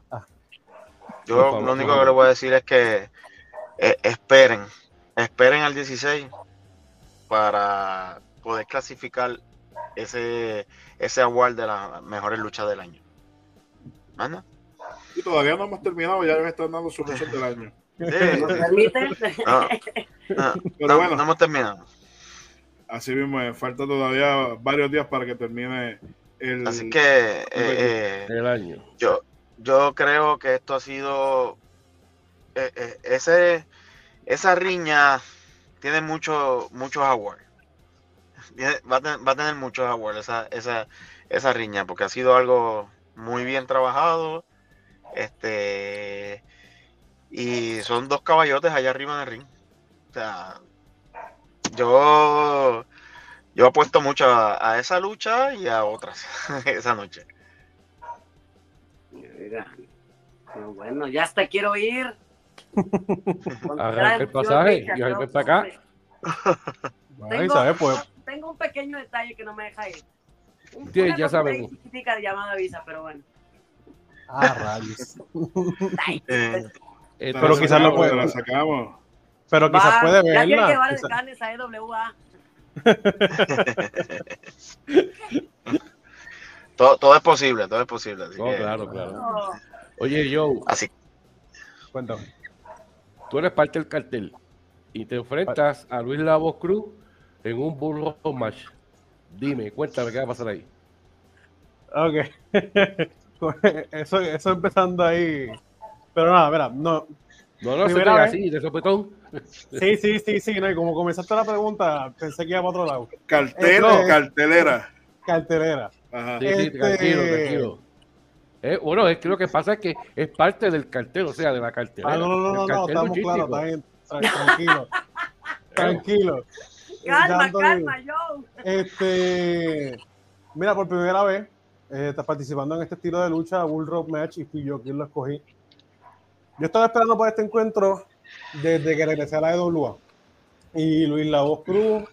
Yo ah, lo único que le voy a decir es que eh, esperen, esperen al dieciséis para poder clasificar ese, ese award de las mejores luchas del año. ¿Anda? Y todavía no hemos terminado, ya me están dando sus luchas del año. Sí. No, no, Pero no, bueno, no hemos terminado. Así mismo, eh, falta todavía varios días para que termine el, Así que, eh, eh, el año. Yo, yo creo que esto ha sido... Eh, eh, ese, esa riña tiene mucho, muchos awards. Va a, ten, va a tener muchos awards esa, esa, esa riña, porque ha sido algo muy bien trabajado. Este... Y son dos caballotes allá arriba en el ring. O sea, yo, yo apuesto mucho a, a esa lucha y a otras esa noche. Mira, pero bueno, ya hasta quiero ir. Agarra el pasaje y para acá. Bueno, tengo, sabe, pues. Tengo un pequeño detalle que no me deja ir. Un, sí, ya sabemos. Una llamada Visa, pero bueno. Ah, rayos. eh, eh, pero quizás no puede. La sacamos. Pero quizás puede verla. Ya que va de carnes a E W A. todo, todo es posible, todo es posible. Así no, que... Claro, claro. No. Oye, Joe. Así. Cuéntame. Tú eres parte del cartel y te enfrentas a Luis La Voz Cruz en un burro match. Dime, cuéntame qué va a pasar ahí. Ok. Eso, eso empezando ahí. Pero nada, mira, no. No, no, se así, de sopetón. Sí, sí, sí, sí. No, y como comenzaste la pregunta, pensé que iba para otro lado. ¿Cartel o cartelera? Cartelera. Ajá. Sí, este... sí, tranquilo, tranquilo. Eh, bueno, es que lo que pasa es que es parte del cartel, o sea, de la cartelera. Ah, no, no, no, no, estamos claros, está bien, tranquilo. Tranquilo. Calma, calma, Joe. Este, mira, por primera vez, eh, estás participando en este estilo de lucha, Bullrope Match, y fui yo quien lo escogí. Yo estaba esperando por este encuentro desde que regresé a la E W A. Y Luis La Voz Cruz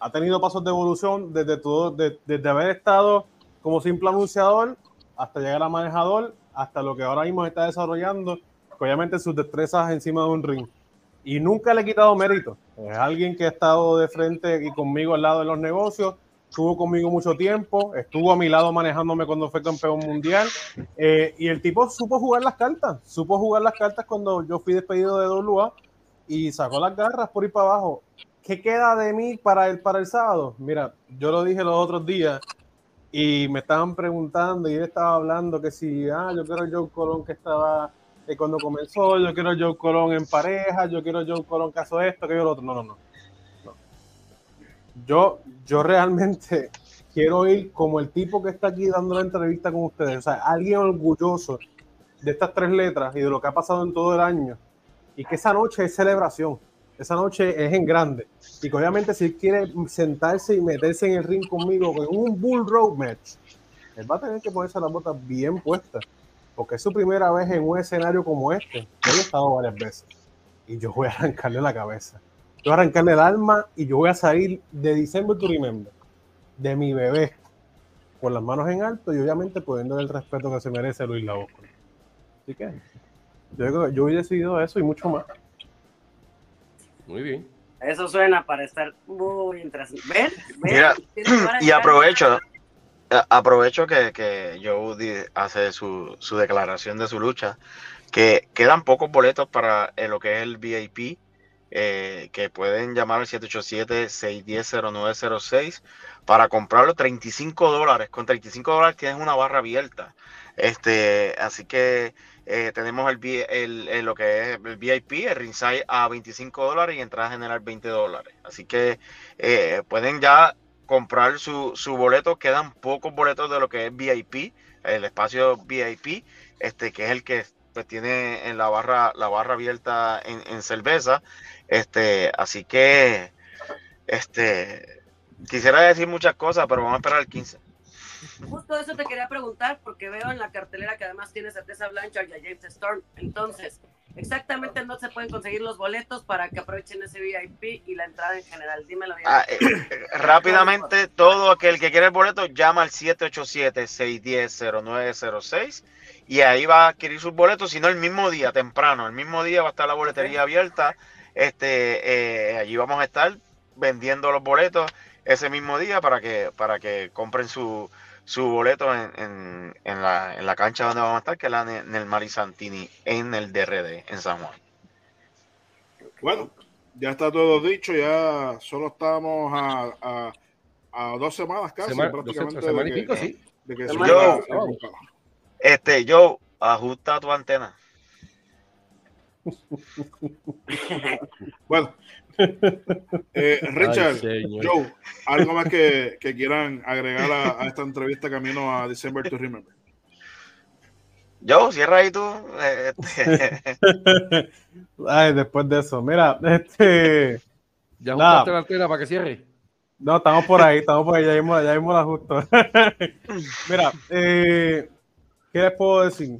ha tenido pasos de evolución desde, todo, de, desde haber estado como simple anunciador hasta llegar a manejador, hasta lo que ahora mismo está desarrollando, obviamente sus destrezas encima de un ring. Y nunca le he quitado mérito. Es alguien que ha estado de frente y conmigo al lado de los negocios, estuvo conmigo mucho tiempo, estuvo a mi lado manejándome cuando fue campeón mundial. Eh, y el tipo supo jugar las cartas, supo jugar las cartas cuando yo fui despedido de W W A y sacó las garras por ir para abajo. ¿Qué queda de mí para el, para el sábado? Mira, yo lo dije los otros días, y me estaban preguntando, y él estaba hablando que si, ah, yo quiero Joe Colón que estaba eh, cuando comenzó, yo quiero Joe Colón en pareja, yo quiero Joe Colón que hizo esto, que yo lo otro. No, no, no. no. Yo, yo realmente quiero ir como el tipo que está aquí dando la entrevista con ustedes. O sea, alguien orgulloso de estas tres letras y de lo que ha pasado en todo el año. Y que esa noche es celebración. Esa noche es en grande. Y que obviamente si él quiere sentarse y meterse en el ring conmigo con un Bullrope Match, él va a tener que ponerse las botas bien puestas. Porque es su primera vez en un escenario como este. Yo he estado varias veces. Y yo voy a arrancarle la cabeza. Yo voy a arrancarle el alma y yo voy a salir de December to Remember, de mi bebé, con las manos en alto y obviamente poniéndole el respeto que se merece Luis La Voz Cruz. Así que yo, yo he decidido eso y mucho más. Muy bien. Eso suena para estar muy interesante. Ven, ven. Mira, y aprovecho, aprovecho que, que Joe hace su, su declaración de su lucha, que quedan pocos boletos para eh, lo que es el V I P, eh, que pueden llamar al siete ocho siete, seis uno cero, cero nueve cero seis para comprarlo treinta y cinco dólares. Con treinta y cinco dólares tienes una barra abierta. Este, así que eh, tenemos el, el, el, lo que es el V I P, el ringside a veinticinco dólares y entrada general veinte dólares. Así que eh, pueden ya comprar su, su boleto. Quedan pocos boletos de lo que es V I P, el espacio V I P, este, que es el que pues, tiene en la barra, la barra abierta en, en cerveza. Este, así que este, quisiera decir muchas cosas, pero vamos a esperar el quince. Justo eso te quería preguntar, porque veo en la cartelera que además tienes a Tessa Blanchard y a James Storm. Entonces, exactamente no se pueden conseguir los boletos para que aprovechen ese V I P y la entrada en general. Dímelo bien. Ah, eh, rápidamente, todo aquel que quiere el boleto llama al siete ocho siete, seis uno cero, cero nueve cero seis y ahí va a adquirir sus boletos, si no el mismo día, temprano. El mismo día va a estar la boletería abierta. Este, eh, allí vamos a estar vendiendo los boletos ese mismo día para que, para que compren su, su boleto en, en, en, la, en la cancha donde vamos a estar, que es la Nilmarie Santini en el D R D en San Juan. Bueno, ya está todo dicho, ya solo estamos a, a, a dos semanas casi, Semana, prácticamente dos, semana de, y pico, que, sí. de que semana, yo, oh. este, yo ajusta tu antena. Bueno, eh, Richard, ay, Joe, algo más que, que quieran agregar a, a esta entrevista camino a December to Remember. Joe, cierra ahí tú. Este... Ay, después de eso, mira, este, ya juntaste la antena para que cierre. No, estamos por ahí, estamos por ahí, ya vimos, ya vimos la justo. Mira, eh, ¿qué les puedo decir?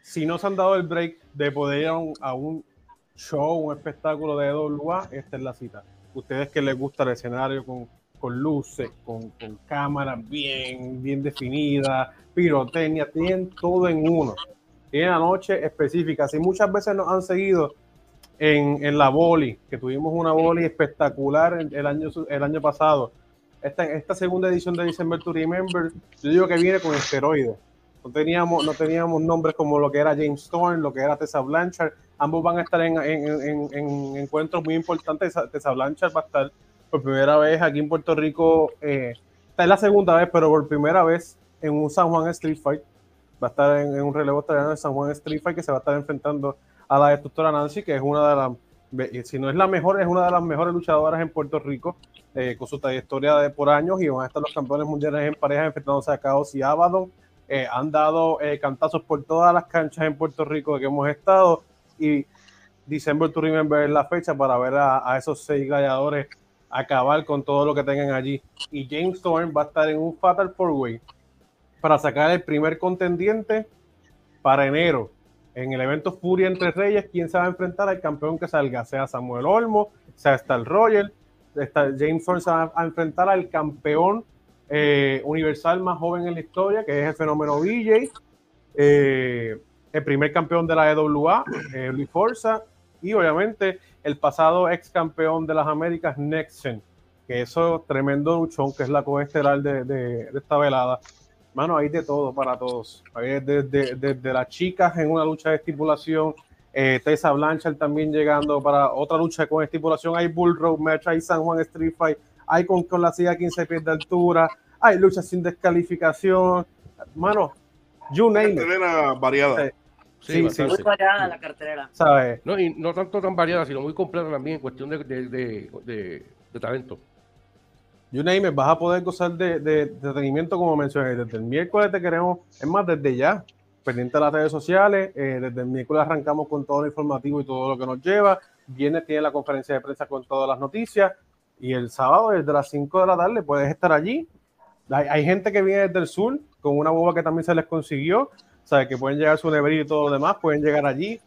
Si no se han dado el break de poder ir a un, a un show, un espectáculo de E W A, esta es la cita. ustedes que les gusta el escenario con, con luces, con, con cámaras bien, bien definidas, pirotecnia, tienen todo en uno. Tienen la noche específica. Así muchas veces nos han seguido en, en la boli, que tuvimos una boli espectacular el, el, año, el año pasado. Esta, esta segunda edición de December to Remember, yo digo que viene con esteroides. No teníamos, no teníamos nombres como lo que era James Storm, lo que era Tessa Blanchard. Ambos van a estar en, en, en, en encuentros muy importantes. Tessa Blanchard va a estar por primera vez aquí en Puerto Rico. Eh, esta es la segunda vez, pero por primera vez en un San Juan Street Fight. Va a estar en, en un relevo australiano de San Juan Street Fight, que se va a estar enfrentando a la destructora Nancy, que es una de las, si no es la mejor, es una de las mejores luchadoras en Puerto Rico, eh, con su trayectoria de por años. Y van a estar los campeones mundiales en pareja enfrentándose a Caos y Abaddon. Eh, han dado eh, cantazos por todas las canchas en Puerto Rico que hemos estado, y December to Remember es la fecha para ver a, a esos seis gladiadores acabar con todo lo que tengan allí. Y James Storm va a estar en un Fatal Four Way para sacar el primer contendiente para enero en el evento Furia entre Reyes, quien se va a enfrentar al campeón que salga, sea Samuel Olmo, sea Star Rogers. James Storm se va a enfrentar al campeón Eh, universal más joven en la historia, que es el fenómeno B J, eh, el primer campeón de la E W A, eh, Luis Forza, y obviamente el pasado ex campeón de las Américas, Nexen, que eso tremendo luchón, que es la coesteral de, de, de esta velada. Mano, hay de todo para todos. Hay desde, desde las chicas en una lucha de estipulación, eh, Tessa Blanchard también llegando para otra lucha con estipulación, hay Bull Road Match, hay San Juan Street Fight, hay con, con la silla quince pies de altura, hay luchas sin descalificación. Hermano, you name it. Cartelera variada. Sí, sí, sí, muy sí. variada la cartelera. ¿Sabes? No, y no tanto tan variada, sino muy completa también en cuestión de, de, de, de, de talento. You name it, vas a poder gozar de, de, de entretenimiento, como mencioné. Desde el miércoles te queremos, es más, desde ya, pendiente de las redes sociales. Eh, desde el miércoles arrancamos con todo lo informativo y todo lo que nos lleva. Viernes tiene la conferencia de prensa con todas las noticias. Y el sábado, desde las cinco de la tarde, puedes estar allí. Hay, hay gente que viene desde el sur, con una boba que también se les consiguió. Sabes que pueden llegar su neverito y todo lo demás, pueden llegar allí.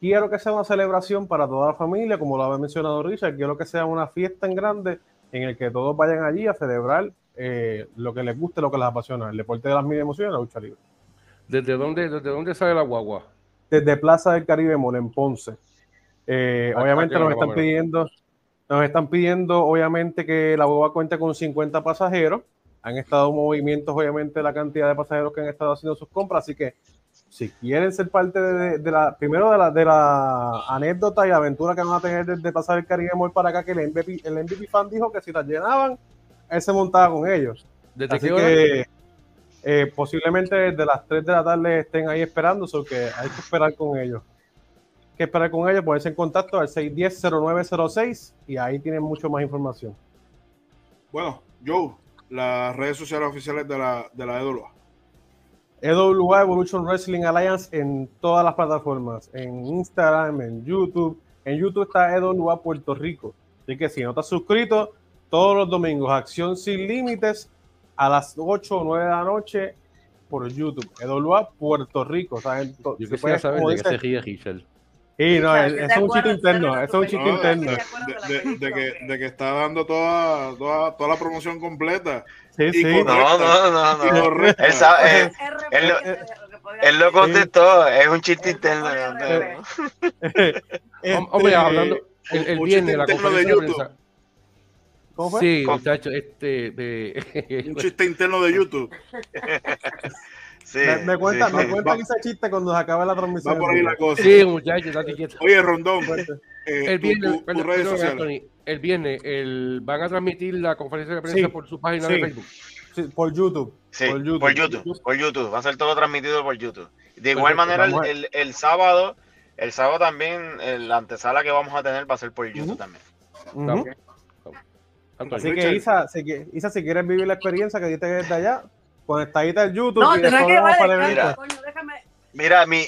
Quiero que sea una celebración para toda la familia, como lo había mencionado Richard. Quiero que sea una fiesta en grande, en el que todos vayan allí a celebrar eh, lo que les guste, lo que les apasiona. El deporte de las mil emociones, la lucha libre. ¿Desde dónde, desde dónde sale la guagua? Desde Plaza del Caribe, en Ponce. Eh, obviamente nos están pidiendo... Nos están pidiendo, obviamente, que la boba cuente con cincuenta pasajeros. Han estado movimientos, obviamente, la cantidad de pasajeros que han estado haciendo sus compras. Así que, si quieren ser parte de, de la, primero de la, de la anécdota y la aventura que van a tener desde pasar el Caribe Mall para acá, que el M V P, el M V P fan dijo que si las llenaban, él se montaba con ellos. ¿Desde Así que eh, posiblemente desde las tres de la tarde estén ahí esperando, o que hay que esperar con ellos. que esperar con ellos, ponerse en contacto al seis uno cero, cero nueve cero seis y ahí tienen mucho más información. Bueno, Joe, las redes sociales oficiales de la, de la E W A. E W A Evolution Wrestling Alliance en todas las plataformas, en Instagram, en YouTube. En YouTube está E W A Puerto Rico. Así que si no estás suscrito, todos los domingos, Acción Sin Límites, a las ocho o nueve de la noche por YouTube. E W A Puerto Rico. O sea, yo que sea saber de qué se ríe Richard. Y no, es, es un chiste interno, es un chiste interno. De, de, de, que, de que está dando toda, toda, toda la promoción completa. Sí, sí. Correcta, no, no, no. no. Él, él, él, él lo contestó, es un chiste interno. Hombre, hablando, el, el viernes la conferencia de prensa. ¿Cómo fue? Sí, muchachos, este... De... Un chiste interno de YouTube. Sí, me, me cuentan sí, me sí, cuenta ese chiste cuando se acabe la transmisión. Va por ahí la cosa. Sí, muchachos, está etiqueta. Oye, Rondón, eh, el viernes, tu, tu, perdón, redes perdón, Anthony, el viernes el, van a transmitir la conferencia de prensa sí, por su página sí, de Facebook. Sí, por YouTube. Sí, por YouTube. Por YouTube, por YouTube. Va a ser todo transmitido por YouTube. De igual pues, manera, el, el, el sábado, el sábado también, la antesala que vamos a tener va a ser por YouTube uh-huh. también. Uh-huh. Okay. Okay. Así Richard. que Isa, si, Isa, si quieres vivir la experiencia que diste desde allá, conectadita al YouTube. No, y que vale, mira, coño, mira mi,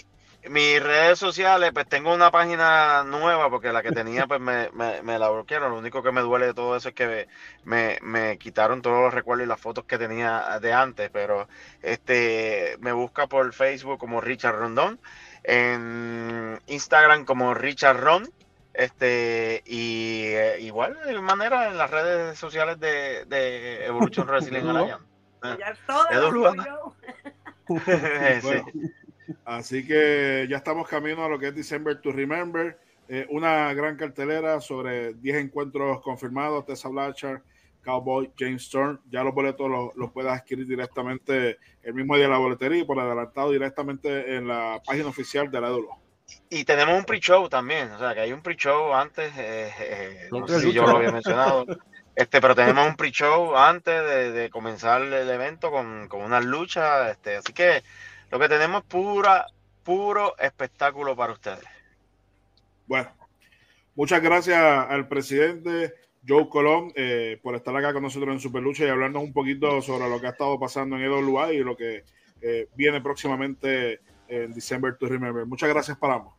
mis redes sociales, pues tengo una página nueva porque la que tenía pues me, me, me la bloquearon. Lo único que me duele de todo eso es que me, me quitaron todos los recuerdos y las fotos que tenía de antes, pero este me busca por Facebook como Richard Rondón, en Instagram como Richard Ron, Este, y eh, igual de manera en las redes sociales de, de Evolution Wrestling Alliance. Ya todo bueno, así que ya estamos camino a lo que es December to Remember. Eh, una gran cartelera sobre diez encuentros confirmados. Tessa Blanchard, Cowboy, James Storm. Ya los boletos los, los puedes adquirir directamente el mismo día de la boletería y por adelantado directamente en la página oficial de la E W A. Y tenemos un pre-show también, o sea, que hay un pre-show antes, eh, eh, no sé si yo lo había mencionado, este, pero tenemos un pre-show antes de, de comenzar el evento con, con unas luchas, este, así que lo que tenemos es pura, puro espectáculo para ustedes. Bueno, muchas gracias al presidente Joe Colón eh, por estar acá con nosotros en Superlucha y hablarnos un poquito sobre lo que ha estado pasando en E W A y lo que eh, viene próximamente en December to Remember. Muchas gracias para ambos.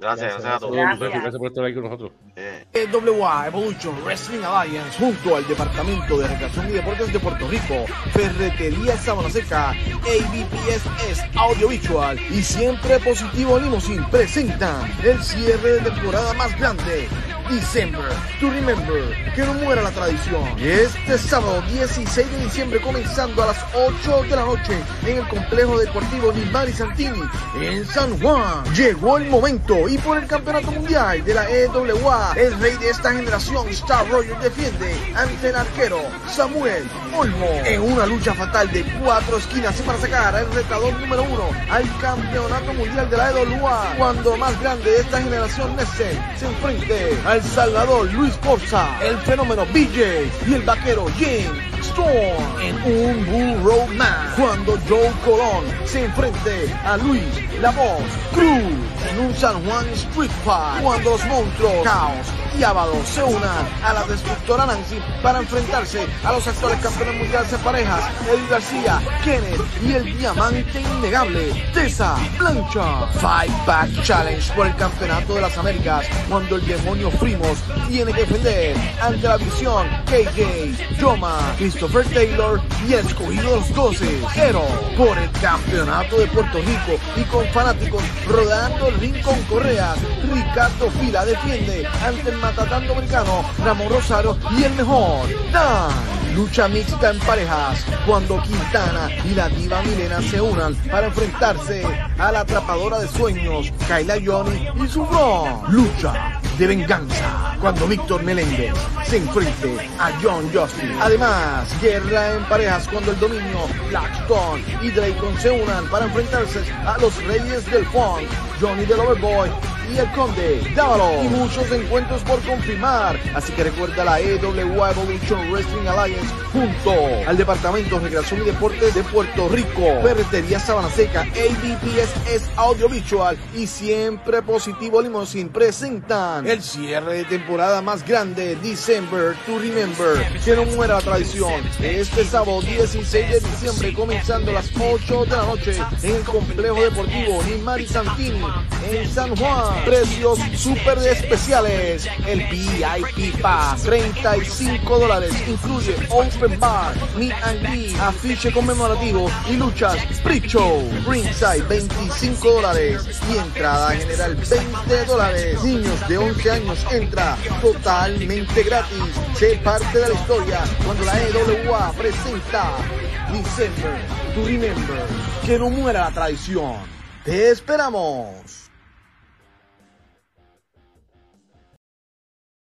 Gracias, gracias a todos. Gracias, gracias por estar aquí con nosotros. Yeah. E W A, Evolution Wrestling Alliance, junto al Departamento de Recreación y Deportes de Puerto Rico, Ferretería Sabana Seca, A B P S S Audiovisual y Siempre Positivo Limousin presentan el cierre de temporada más grande, December to Remember, que no muera la tradición. Este sábado dieciséis de diciembre, comenzando a las ocho de la noche en el complejo deportivo Nilmarie Santini en San Juan. Llegó el momento y por el campeonato mundial de la E W A, el rey de esta generación, Star Rogers, defiende ante el arquero Samuel Olmo en una lucha fatal de cuatro esquinas para sacar al retador número uno al campeonato mundial de la E W A, cuando más grande de esta generación Nesse se enfrente al Salvador Luis Corsa, el fenómeno B J y el vaquero James Storm en un Bull Road Match, cuando Joe Colón se enfrente a Luis La Voz Cruz en un San Juan Street Fight, cuando los monstruos Caos y Abado se unan a la destructora Nancy para enfrentarse a los actuales campeones mundiales de parejas, Edo García, Kenneth y el diamante innegable Tessa Blanchard. Fight Back Challenge por el campeonato de las Américas, cuando el demonio Primos tiene que defender ante la visión K J, Yoma, Christopher Taylor y el escogido de los doce, Hero, por el campeonato de Puerto Rico y con fanáticos rodando el ring con correas, Ricardo Fila defiende ante el matatán dominicano Ramón Rosario y el mejor Dan. Lucha mixta en parejas, cuando Quintana y la diva Milena se unan para enfrentarse a la atrapadora de sueños, Kayla Johnny y su bro. Lucha de venganza, cuando Víctor Meléndez se enfrente a John Justin. Además, guerra en parejas, cuando el dominio Blackstone y Dracon se unan para enfrentarse a los reyes del funk, Johnny del Overboy y el conde Dávalo. Y muchos encuentros por confirmar, así que recuerda la E W A Evolution Wrestling Alliance junto al Departamento de Recreación y Deportes de Puerto Rico, Ferretería Sabana Seca, A B P S S Audiovisual y Siempre Positivo Limousin presentan el cierre de temporada más grande, December to Remember, que no muera la tradición. Este sábado dieciséis de diciembre, comenzando a las ocho de la noche en el complejo deportivo Nilmarie Santini en San Juan. Precios super especiales. El V I P Pass, treinta y cinco dólares. Incluye open bar, meet and greet, afiche conmemorativo y luchas pre-show. Ringside, veinticinco dólares. Y entrada general, veinte dólares. Niños de once años entra totalmente gratis. Sé parte de la historia cuando la E W A presenta December to Remember. Que no muera la tradición. Te esperamos.